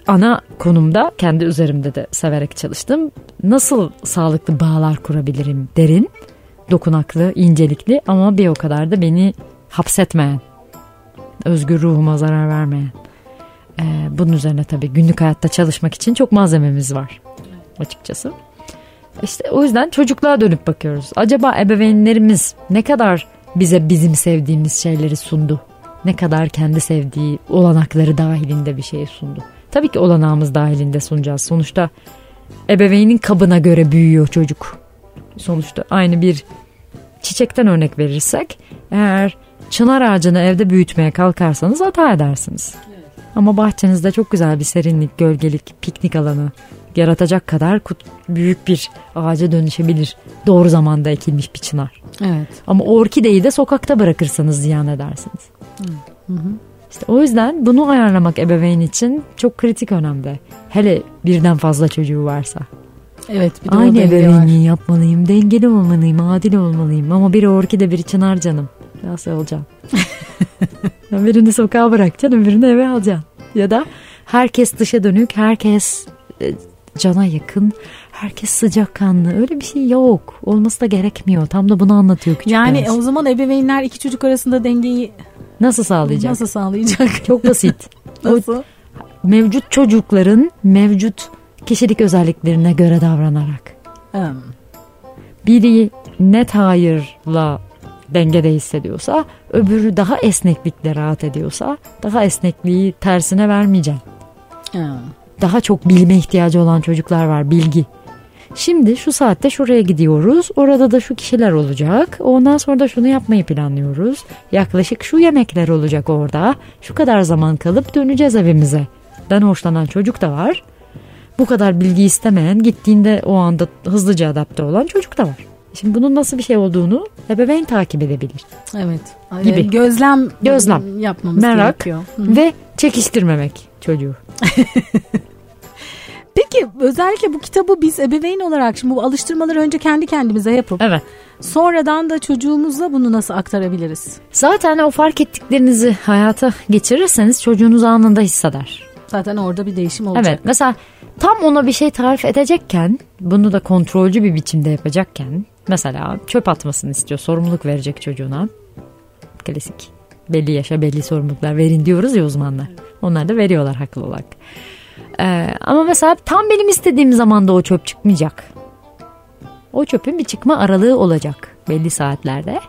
ana konumda, kendi üzerimde de severek çalıştım. Nasıl sağlıklı bağlar kurabilirim? Derin, dokunaklı, incelikli ama bir o kadar da beni hapsetmeyen, özgür ruhuma zarar vermeyen. Ee, bunun üzerine tabii günlük hayatta çalışmak için çok malzememiz var açıkçası. İşte o yüzden çocukluğa dönüp bakıyoruz. Acaba ebeveynlerimiz ne kadar bize bizim sevdiğimiz şeyleri sundu? Ne kadar kendi sevdiği olanakları dahilinde bir şey sundu? Tabii ki olanağımız dahilinde sunacağız. Sonuçta ebeveynin kabına göre büyüyor çocuk. Sonuçta aynı bir çiçekten örnek verirsek, eğer çınar ağacını evde büyütmeye kalkarsanız hata edersiniz. Evet. Ama bahçenizde çok güzel bir serinlik, gölgelik, piknik alanı yaratacak kadar büyük bir ağaca dönüşebilir doğru zamanda ekilmiş bir çınar. Evet. Ama orkideyi de sokakta bırakırsanız ziyan edersiniz. Hı hı. İşte o yüzden bunu ayarlamak ebeveyn için çok kritik önemde. Hele birden fazla çocuğu varsa. Evet, bir de aynı ebeveynliği yapmalıyım, dengeli olmalıyım, adil olmalıyım. Ama biri orkide, biri çınar canım. Nasıl olacağım? Birini sokağa bırakacaksın, öbürünü eve alacaksın. Ya da herkes dışa dönük, herkes cana yakın, herkes sıcakkanlı, öyle bir şey yok. Olması da gerekmiyor. Tam da bunu anlatıyor Küçük Yani Prens. O zaman ebeveynler iki çocuk arasında dengeyi nasıl sağlayacak? Nasıl sağlayacak? Çok basit. Nasıl? O, mevcut çocukların mevcut kişilik özelliklerine göre davranarak. Hmm. Biri net hayırla dengede hissediyorsa, öbürü daha esneklikle rahat ediyorsa, daha esnekliği tersine vermeyeceğim. Hmm. Daha çok bilme ihtiyacı olan çocuklar var, bilgi. Şimdi şu saatte şuraya gidiyoruz, orada da şu kişiler olacak, ondan sonra da şunu yapmayı planlıyoruz, yaklaşık şu yemekler olacak orada, şu kadar zaman kalıp döneceğiz evimize. Ben hoşlanan çocuk da var. bu kadar bilgi istemeyen, gittiğinde o anda hızlıca adapte olan çocuk da var. Şimdi bunun nasıl bir şey olduğunu ebeveyn takip edebilir. Evet. Gibi. Gözlem, Gözlem. yapmamız Merak gerekiyor. Merak ve çekiştirmemek çocuğu. Peki özellikle bu kitabı biz ebeveyn olarak şimdi bu alıştırmaları önce kendi kendimize yapıp evet. sonradan da çocuğumuza bunu nasıl aktarabiliriz? Zaten o fark ettiklerinizi hayata geçirirseniz çocuğunuz anında hisseder. Zaten orada bir değişim olacak. Evet, mesela tam ona bir şey tarif edecekken, bunu da kontrolcü bir biçimde yapacakken, mesela çöp atmasını istiyor, sorumluluk verecek çocuğuna. Klasik. Belli yaşa belli sorumluluklar verin diyoruz ya uzmanlar. Onlar da veriyorlar haklı olarak. Ee, ama mesela tam benim istediğim zamanda o çöp çıkmayacak. O çöpün bir çıkma aralığı olacak belli saatlerde.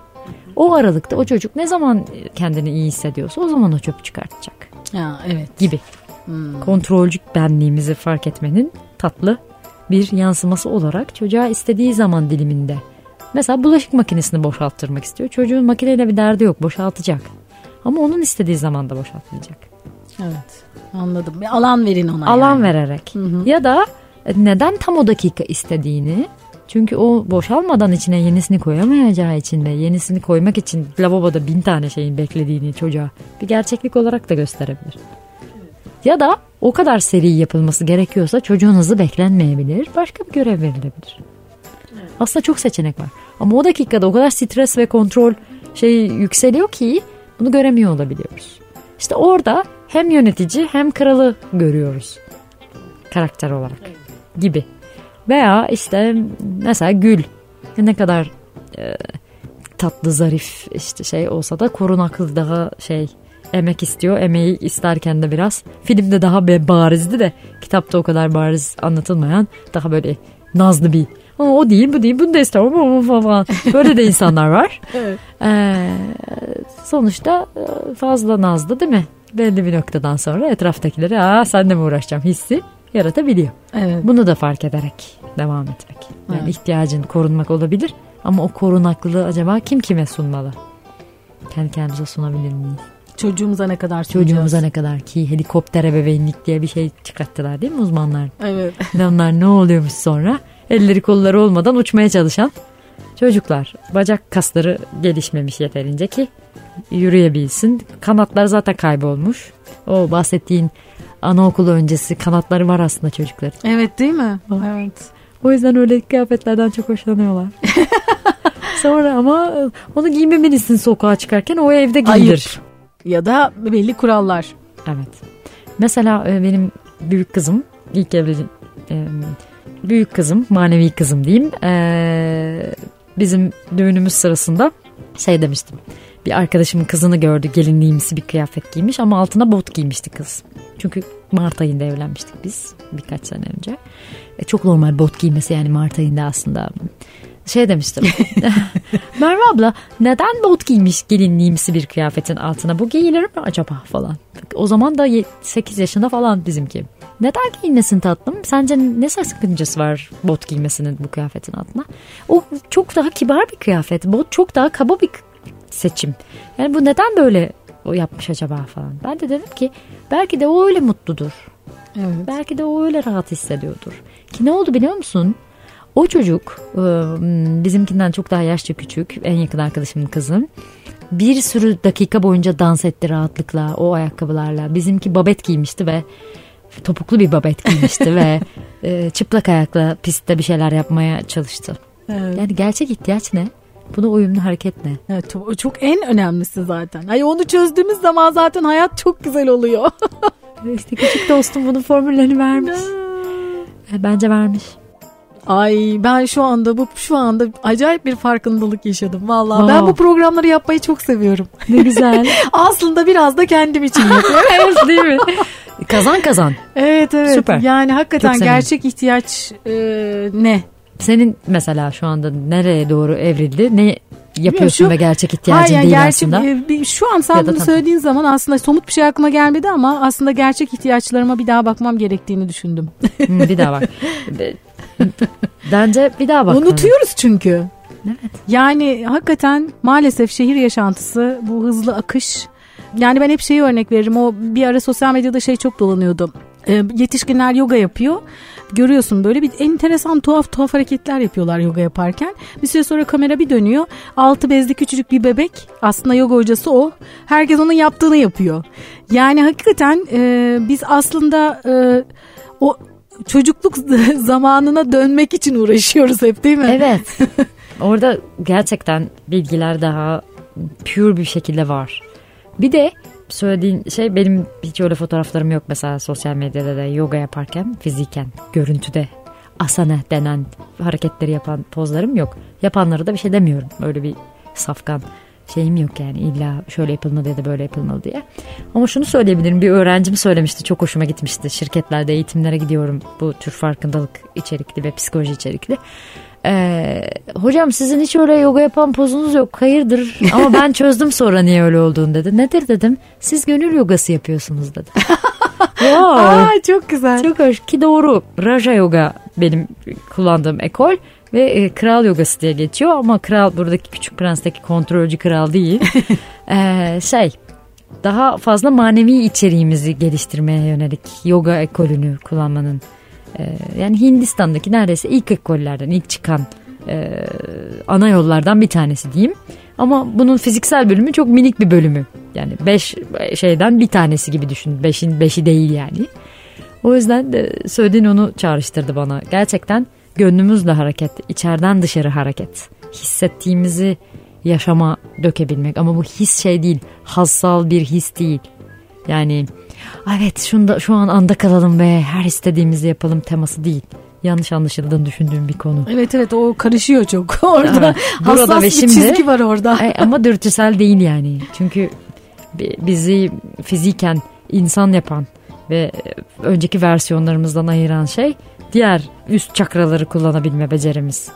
O aralıkta o çocuk ne zaman kendini iyi hissediyorsa o zaman o çöpü çıkartacak. Ya, evet. Gibi. Hmm. Kontrolcü benliğimizi fark etmenin tatlı bir yansıması olarak çocuğa istediği zaman diliminde. Mesela bulaşık makinesini boşalttırmak istiyor. Çocuğun makineyle bir derdi yok, boşaltacak. Ama onun istediği zamanda boşaltmayacak. Evet, anladım. Bir alan verin ona. Alan yani. vererek. Hı hı. Ya da neden tam o dakika istediğini. Çünkü o boşalmadan içine yenisini koyamayacağı için de yenisini koymak için lavaboda bin tane şeyin beklediğini çocuğa bir gerçeklik olarak da gösterebilir. Ya da o kadar seri yapılması gerekiyorsa çocuğun hızı beklenmeyebilir. Başka bir görev verilebilir. Evet. Aslında çok seçenek var. Ama o dakikada o kadar stres ve kontrol şey yükseliyor ki bunu göremiyor olabiliyoruz. İşte orada hem yönetici hem kralı görüyoruz. Karakter olarak gibi. Veya işte mesela Gül. Ne kadar e, tatlı, zarif işte şey olsa da korunaklı, daha şey... Emek istiyor. Emeği isterken de biraz. Filmde daha barizdi de kitapta o kadar bariz anlatılmayan, daha böyle nazlı bir ama o değil, bu değil, bunu da istemem falan. Böyle de insanlar var. Evet. Ee, sonuçta fazla nazlı değil mi? Belli bir noktadan sonra etraftakileri aa sen de mi uğraşacağım hissi yaratabiliyor. Evet. Bunu da fark ederek devam etmek. Yani evet. ihtiyacın korunmak olabilir ama o korunaklılığı acaba kim kime sunmalı? Kendi kendimize sunabilir miyiz? Çocuğumuza ne kadar sunacağız? Çocuğumuza ne kadar ki helikopter ebeveynlik diye bir şey çıkarttılar değil mi uzmanlar? Evet. Onlar ne oluyormuş sonra? Elleri kolları olmadan uçmaya çalışan çocuklar. Bacak kasları gelişmemiş yeterince ki yürüyebilsin. Kanatlar zaten kaybolmuş. O bahsettiğin anaokulu öncesi kanatları var aslında çocukların. Evet değil mi? Evet. O yüzden öyle kıyafetlerden çok hoşlanıyorlar. Sonra ama onu giymemelisin sokağa çıkarken, o evde giyilir. Ayıp. Ya da belli kurallar. Evet. Mesela benim büyük kızım, ilk evliliğim, büyük kızım, manevi kızım diyeyim. Bizim düğünümüz sırasında şey demiştim. Bir arkadaşımın kızını gördü, gelinliğimsi bir kıyafet giymiş ama altına bot giymişti kız. Çünkü Mart ayında evlenmiştik biz birkaç sene önce. E çok normal bot giymesi yani Mart ayında aslında. Şey demiştim. Merve abla neden bot giymiş gelinliğimsi bir kıyafetin altına? Bu giyilir mi acaba falan. O zaman da sekiz yaşında falan bizimki. Neden giyinmesin tatlım? Sence ne sakıncası var bot giymesinin bu kıyafetin altına? O çok daha kibar bir kıyafet. Bot çok daha kaba bir seçim. Yani bu neden böyle yapmış acaba falan. Ben de dedim ki belki de o öyle mutludur. Evet. Belki de o öyle rahat hissediyordur. Ki ne oldu biliyor musun? O çocuk bizimkinden çok daha yaşça küçük, en yakın arkadaşımın kızı, bir sürü dakika boyunca dans etti rahatlıkla o ayakkabılarla. Bizimki babet giymişti ve topuklu bir babet giymişti ve çıplak ayakla pistte bir şeyler yapmaya çalıştı. Evet. Yani gerçek ihtiyaç ne? Buna uyumlu hareket ne? Evet, o çok en önemlisi zaten. Hayır, onu çözdüğümüz zaman zaten hayat çok güzel oluyor. İşte küçük dostum bunun formüllerini vermiş. Bence vermiş. Ay ben şu anda bu şu anda acayip bir farkındalık yaşadım vallahi. Wow. Ben bu programları yapmayı çok seviyorum. Ne güzel. Aslında biraz da kendim için yapıyorum. Evet değil mi? Kazan kazan. Evet evet. Süper. Yani hakikaten gerçek ihtiyaç e, ne? Senin mesela şu anda nereye doğru evrildi? Ne yapıyorsun şu, ve gerçek ihtiyacın hayır, değil gerçek, aslında? E, şu an sen bunu söylediğin zaman aslında somut bir şey aklıma gelmedi ama aslında gerçek ihtiyaçlarıma bir daha bakmam gerektiğini düşündüm. Bir daha bak. Bence bir daha bak. Unutuyoruz çünkü. Evet. Yani hakikaten maalesef şehir yaşantısı, bu hızlı akış. Yani ben hep şeyi örnek veririm. O bir ara sosyal medyada şey çok dolanıyordu. E, yetişkinler yoga yapıyor. görüyorsun böyle bir enteresan tuhaf tuhaf hareketler yapıyorlar yoga yaparken. Bir süre sonra kamera bir dönüyor. Altı bezli küçücük bir bebek. Aslında yoga hocası o. Herkes onun yaptığını yapıyor. Yani hakikaten e, biz aslında e, o çocukluk zamanına dönmek için uğraşıyoruz hep, değil mi? Evet. Orada gerçekten bilgiler daha pür bir şekilde var. Bir de söylediğin şey, benim hiç öyle fotoğraflarım yok mesela sosyal medyada da yoga yaparken fiziken, görüntüde asana denen hareketleri yapan pozlarım yok. Yapanlara da bir şey demiyorum. Öyle bir safkan şeyim yok yani, illa şöyle yapılmalı ya da böyle yapılmalı diye. Ama şunu söyleyebilirim, bir öğrencim söylemişti, çok hoşuma gitmişti. Şirketlerde eğitimlere gidiyorum bu tür farkındalık içerikli ve psikoloji içerikli. Ee, hocam sizin hiç öyle yoga yapan pozunuz yok, hayırdır, ama ben çözdüm sonra niye öyle olduğunu dedi. Nedir dedim, siz gönül yogası yapıyorsunuz dedi. Wow. Aa, çok güzel, çok hoş ki doğru. Raja Yoga benim kullandığım ekol ve e, kral yogası diye geçiyor ama kral buradaki Küçük Prens'teki kontrolcü kral değil. ee, şey daha fazla manevi içeriğimizi geliştirmeye yönelik yoga ekolünü kullanmanın, yani Hindistan'daki neredeyse ilk ekollerden, ilk çıkan e, ana yollardan bir tanesi diyeyim. Ama bunun fiziksel bölümü çok minik bir bölümü. Yani beş şeyden bir tanesi gibi düşün. Beşin beşi değil yani. O yüzden de söylediğin onu çağrıştırdı bana. Gerçekten gönlümüzle hareket, içeriden dışarı hareket. Hissettiğimizi yaşama dökebilmek. Ama bu his şey değil, hassal bir his değil. Yani... Evet, şunu da, şu an anda kalalım ve her istediğimizi yapalım teması değil. Yanlış anlaşıldığını düşündüğüm bir konu. Evet evet, o karışıyor çok orada. Hassas bir şimdi, çizgi var orada. Ay, ama dürtüsel değil yani. Çünkü bizi fiziken insan yapan ve önceki versiyonlarımızdan ayıran şey diğer üst çakraları kullanabilme becerimiz.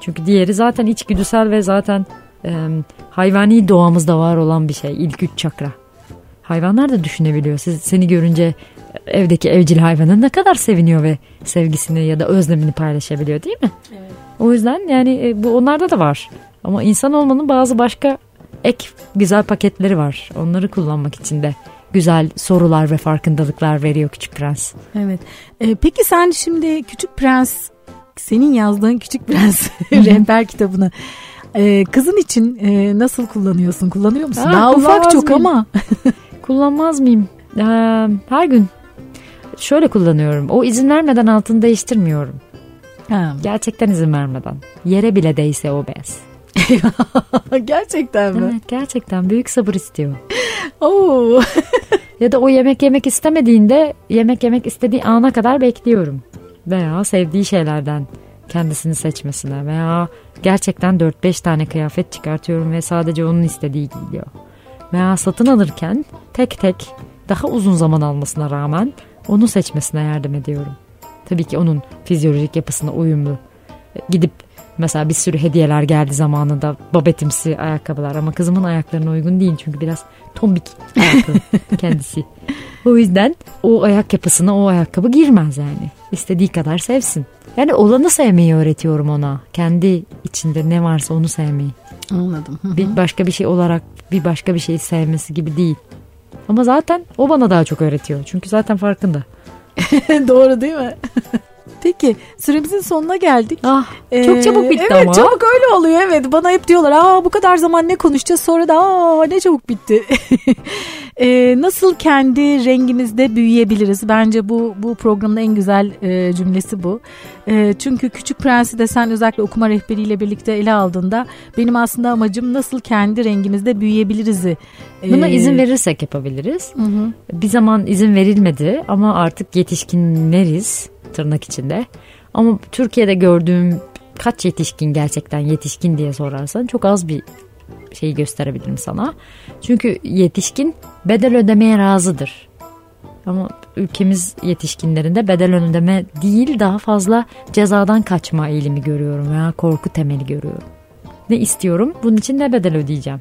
Çünkü diğeri zaten içgüdüsel ve zaten e, hayvani doğamızda var olan bir şey, ilk üç çakra. Hayvanlar da düşünebiliyor. Siz, seni görünce evdeki evcil hayvanın ne kadar seviniyor ve sevgisini ya da özlemini paylaşabiliyor, değil mi? Evet. O yüzden yani bu onlarda da var. Ama insan olmanın bazı başka ek güzel paketleri var. Onları kullanmak için de güzel sorular ve farkındalıklar veriyor Küçük Prens. Evet. Ee, peki sen şimdi Küçük Prens, senin yazdığın Küçük Prens rehber kitabını ee, kızın için e, nasıl kullanıyorsun? Kullanıyor musun? Aa, Daha ufak çok miyim? ama... Kullanmaz mıyım? Ee, her gün şöyle kullanıyorum. O izin vermeden altını değiştirmiyorum. Ha. Gerçekten izin vermeden. Yere bile değse o bez. Gerçekten mi? Evet, gerçekten. Büyük sabır istiyor. Oo. Ya da o yemek yemek istemediğinde yemek yemek istediği ana kadar bekliyorum. Veya sevdiği şeylerden kendisini seçmesine veya gerçekten dört beş tane kıyafet çıkartıyorum ve sadece onun istediği giyiliyor. Veya satın alırken tek tek daha uzun zaman almasına rağmen onu seçmesine yardım ediyorum. Tabii ki onun fizyolojik yapısına uyumlu. Gidip mesela bir sürü hediyeler geldi zamanında, babetimsi ayakkabılar ama kızımın ayaklarına uygun değil çünkü biraz tombik ayakkabı kendisi. O yüzden o ayak yapısına o ayakkabı girmez yani. İstediği kadar sevsin. Yani olanı sevmeyi öğretiyorum ona. Kendi içinde ne varsa onu sevmeyi. Anladım. Bir başka bir şey olarak bir başka bir şeyi sevmesi gibi değil. Ama zaten o bana daha çok öğretiyor. Çünkü zaten farkında. Doğru değil mi? Peki süremizin sonuna geldik. Ah, çok ee, çabuk bitti evet, ama. Evet, çabuk öyle oluyor, evet. Bana hep diyorlar, aa bu kadar zaman ne konuşacağız, sonra da aa ne çabuk bitti. e, nasıl kendi rengimizde büyüyebiliriz? Bence bu bu programın en güzel e, cümlesi bu. E, çünkü Küçük Prens'i de sen özellikle okuma rehberiyle birlikte ele aldığında benim aslında amacım nasıl kendi rengimizde büyüyebiliriz'i. E, Buna izin verirsek yapabiliriz. Hı hı. Bir zaman izin verilmedi ama artık yetişkinleriz. Tırnak içinde. Ama Türkiye'de gördüğüm kaç yetişkin gerçekten yetişkin diye sorarsan çok az bir şeyi gösterebilirim sana. Çünkü yetişkin bedel ödemeye razıdır. Ama ülkemiz yetişkinlerinde bedel ödeme değil, daha fazla cezadan kaçma eğilimi görüyorum veya korku temeli görüyorum. Ne istiyorum? Bunun için ne bedel ödeyeceğim?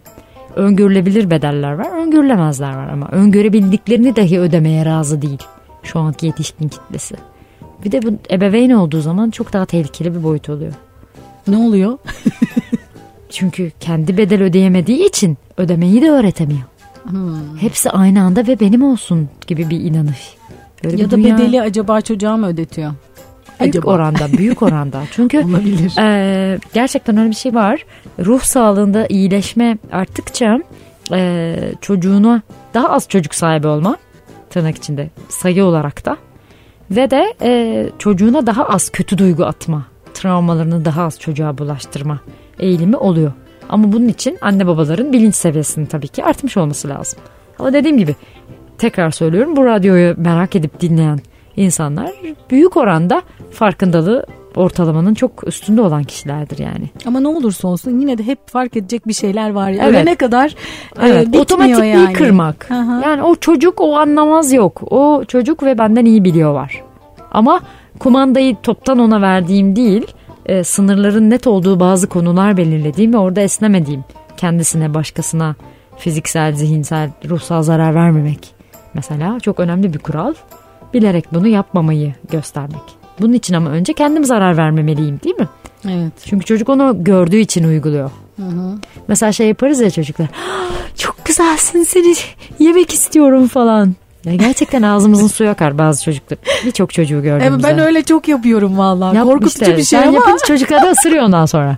Öngörülebilir bedeller var, öngörülemezler var ama öngörebildiklerini dahi ödemeye razı değil şu anki yetişkin kitlesi. Bir de bu ebeveyn olduğu zaman çok daha tehlikeli bir boyut oluyor. Ne oluyor? Çünkü kendi bedel ödeyemediği için ödemeyi de öğretemiyor. Hmm. Hepsi aynı anda ve benim olsun gibi bir inanış. Böyle ya bir da dünya... bedeli acaba çocuğa mı ödetiyor? Büyük acaba? oranda, büyük oranda. Çünkü e, gerçekten öyle bir şey var. Ruh sağlığında iyileşme arttıkça e, çocuğuna daha az çocuk sahibi olma, tırnak içinde sayı olarak da, ve de e, çocuğuna daha az kötü duygu atma, travmalarını daha az çocuğa bulaştırma eğilimi oluyor. Ama bunun için anne babaların bilinç seviyesinin tabii ki artmış olması lazım. Ama dediğim gibi, tekrar söylüyorum, bu radyoyu merak edip dinleyen insanlar büyük oranda farkındalığı ortalamanın çok üstünde olan kişilerdir yani. Ama ne olursa olsun yine de hep fark edecek bir şeyler var ya. Evet. Ölene kadar evet, e, otomatikliği yani kırmak. Aha. Yani o çocuk, o anlamaz yok. O çocuk ve benden iyi biliyor var. Ama kumandayı toptan ona verdiğim değil, e, sınırların net olduğu bazı konular belirlediğim ve orada esnemediğim, kendisine, başkasına fiziksel, zihinsel, ruhsal zarar vermemek mesela çok önemli bir kural. Bilerek bunu yapmamayı göstermek. Bunun için ama önce kendim zarar vermemeliyim, değil mi? Evet. Çünkü çocuk onu gördüğü için uyguluyor. Hı hı. Mesela şey yaparız ya çocuklar. Çok güzelsin, seni yemek istiyorum falan. Ya gerçekten ağzımızın suyu akar bazı çocuklar. Birçok çocuğu gördüğümüzde. Evet, ben öyle çok yapıyorum vallahi. Korkutucu işte, bir şey ama. Sen yapınca çocuklar da ısırıyor ondan sonra.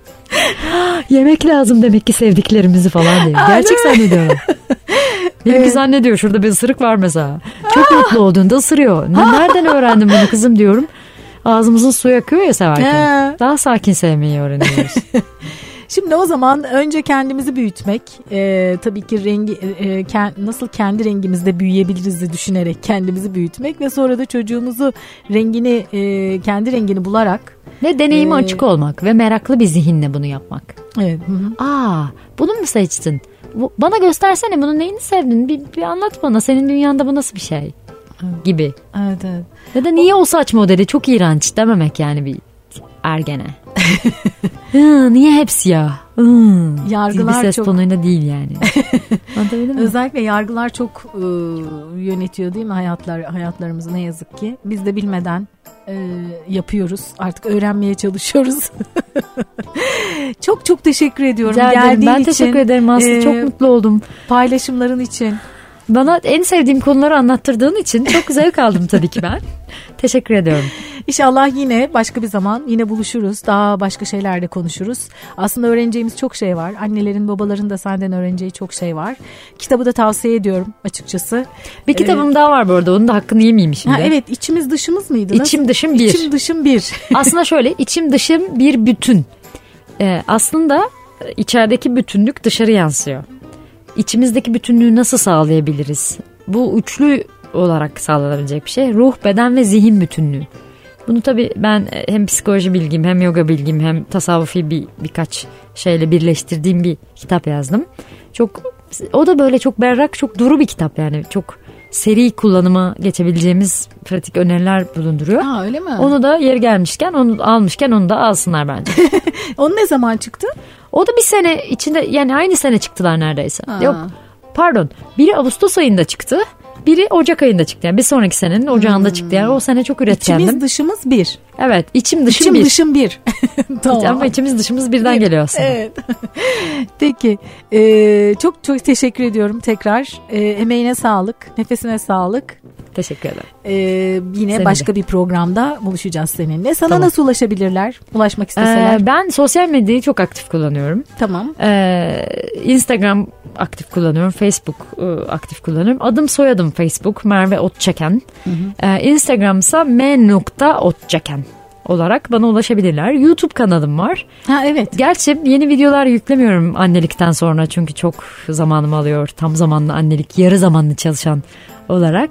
Yemek lazım demek ki sevdiklerimizi falan diyor. Gerçek zannediyorum. Benimki evet. Zannediyor şurada bir ısırık var mesela. Çok mutlu olduğunda ısırıyor. Nereden öğrendin bunu kızım diyorum. Ağzımızın suyu akıyor ya severken. Daha sakin sevmeyi öğreniyoruz. Şimdi o zaman önce kendimizi büyütmek, e, tabii ki rengi e, kend, nasıl kendi rengimizde büyüyebiliriz düşünerek kendimizi büyütmek ve sonra da çocuğumuzu rengini e, kendi rengini bularak ve deneyime e, açık olmak ve meraklı bir zihinle bunu yapmak. Evet. Hı-hı. Aa, bunu mu seçtin? Bana göstersene, bunun neyini sevdin? Bir, bir anlat bana. Senin dünyanda bu nasıl bir şey? Gibi. Evet, evet. Ya da niye o, o saç modeli çok iğrenç dememek yani bir ergene. Hı, niye hepsi ya? Hı, yargılar bir ses çok... tonuyla değil yani. Özellikle yargılar çok e, yönetiyor değil mi hayatlar hayatlarımızı ne yazık ki. Biz de bilmeden e, yapıyoruz. Artık öğrenmeye çalışıyoruz. Çok çok teşekkür ediyorum. Geldiğin ben için. Teşekkür ederim Aslı. E, çok mutlu oldum. Paylaşımların için. Bana en sevdiğim konuları anlattırdığın için çok zevk aldım tabii ki ben. Teşekkür ediyorum. İnşallah yine başka bir zaman yine buluşuruz. Daha başka şeylerle konuşuruz. Aslında öğreneceğimiz çok şey var. Annelerin, babaların da senden öğreneceği çok şey var. Kitabı da tavsiye ediyorum açıkçası. Bir kitabım ee, daha var bu arada. Onun da hakkını yemeyeyim şimdi. Ha, evet, içimiz dışımız mıydı? Nasıl? İçim dışım bir. İçim dışım bir. Aslında şöyle, içim dışım bir bütün. Ee, aslında içerideki bütünlük dışarı yansıyor. İçimizdeki bütünlüğü nasıl sağlayabiliriz? Bu üçlü olarak sağlanabilecek bir şey. Ruh, beden ve zihin bütünlüğü. Bunu tabii ben hem psikoloji bilgim, hem yoga bilgim, hem tasavvufi bir, birkaç şeyle birleştirdiğim bir kitap yazdım. Çok, o da böyle çok berrak, çok duru bir kitap yani. Çok seri kullanıma geçebileceğimiz pratik öneriler bulunduruyor. Aa, öyle mi? Onu da yeri gelmişken, onu almışken onu da alsınlar bence. Onu ne zaman çıktı? O da bir sene içinde, yani aynı sene çıktılar neredeyse. Aa. Yok, pardon, biri Ağustos ayında çıktı, biri Ocak ayında çıktı. Yani bir sonraki senenin Ocağında hmm. çıktı. Yani o sene çok üretkendim. İçimiz dışımız bir. Evet, içim dışım içim bir. İçim dışım bir. Tamam. Ama içimiz dışımız birden bir. Geliyor aslında. Evet. Peki, ee, çok çok teşekkür ediyorum tekrar. E, emeğine sağlık, nefesine sağlık. Teşekkür ederim. Ee, yine seninle. Başka bir programda buluşacağız seninle. Sana tamam. Nasıl ulaşabilirler? Ulaşmak isteseler. Ee, ben sosyal medyayı çok aktif kullanıyorum. Tamam. Ee, Instagram aktif kullanıyorum. Facebook e, aktif kullanıyorum. Adım soyadım Facebook. Merve Otçeken. Hı hı. Ee, Instagram ise m nokta otçeken olarak bana ulaşabilirler. YouTube kanalım var. Ha, evet. Gerçi yeni videolar yüklemiyorum annelikten sonra. Çünkü çok zamanımı alıyor. Tam zamanlı annelik, yarı zamanlı çalışan olarak.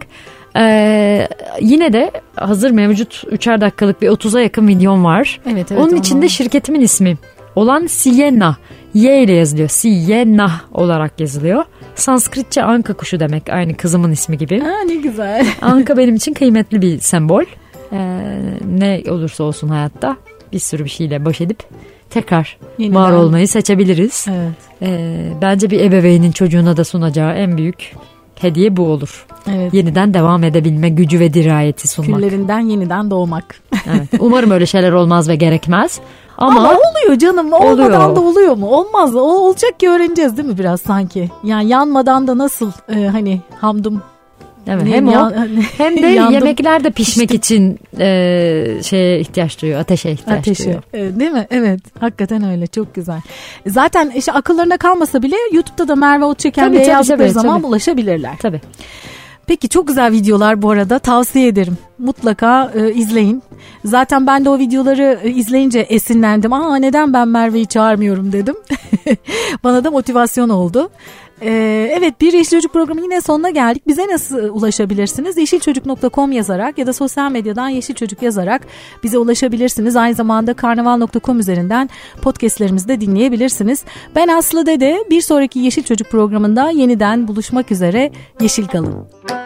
Ee, yine de hazır mevcut üçer dakikalık bir otuza yakın videom var. Evet, evet, onun içinde ama şirketimin ismi olan Sienna, Y ile yazılıyor. Sienna olarak yazılıyor. Sanskritçe Anka kuşu demek, aynı kızımın ismi gibi. Aa, ne güzel. Anka benim için kıymetli bir sembol. Ee, ne olursa olsun hayatta bir sürü bir şeyle baş edip tekrar yeniden var olmayı seçebiliriz. Evet. Ee, bence bir ebeveynin çocuğuna da sunacağı en büyük hediye bu olur. Evet. Yeniden devam edebilme gücü ve dirayeti sunmak. Küllerinden yeniden doğmak. Evet. Umarım öyle şeyler olmaz ve gerekmez. Ama, Ama oluyor canım. Olmadan oluyor. Da oluyor mu? Olmaz da. Olacak ki öğreneceğiz değil mi biraz sanki? Yani yanmadan da nasıl e, hani hamdum Evet, hem ya, o hem de yemekler de pişmek işte. için e, şeye ihtiyaç duyuyor, ateşe ihtiyaç Ateşi. duyuyor. E, değil mi? Evet, hakikaten öyle, çok güzel. Zaten işte akıllarına kalmasa bile YouTube'da da Merve Otçeken diye yazdıkları tabii, zaman tabii. bulaşabilirler. Tabii. Peki, çok güzel videolar bu arada, tavsiye ederim. Mutlaka e, izleyin. Zaten ben de o videoları e, izleyince esinlendim. Aa, neden ben Merve'yi çağırmıyorum dedim. Bana da motivasyon oldu. Ee, evet, bir Yeşil Çocuk programı yine sonuna geldik. Bize nasıl ulaşabilirsiniz? yeşil çocuk nokta com yazarak ya da sosyal medyadan Yeşil Çocuk yazarak bize ulaşabilirsiniz. Aynı zamanda karnaval nokta com üzerinden podcastlerimizi de dinleyebilirsiniz. Ben Aslı Dede. Bir sonraki Yeşil Çocuk programında yeniden buluşmak üzere. Yeşil kalın.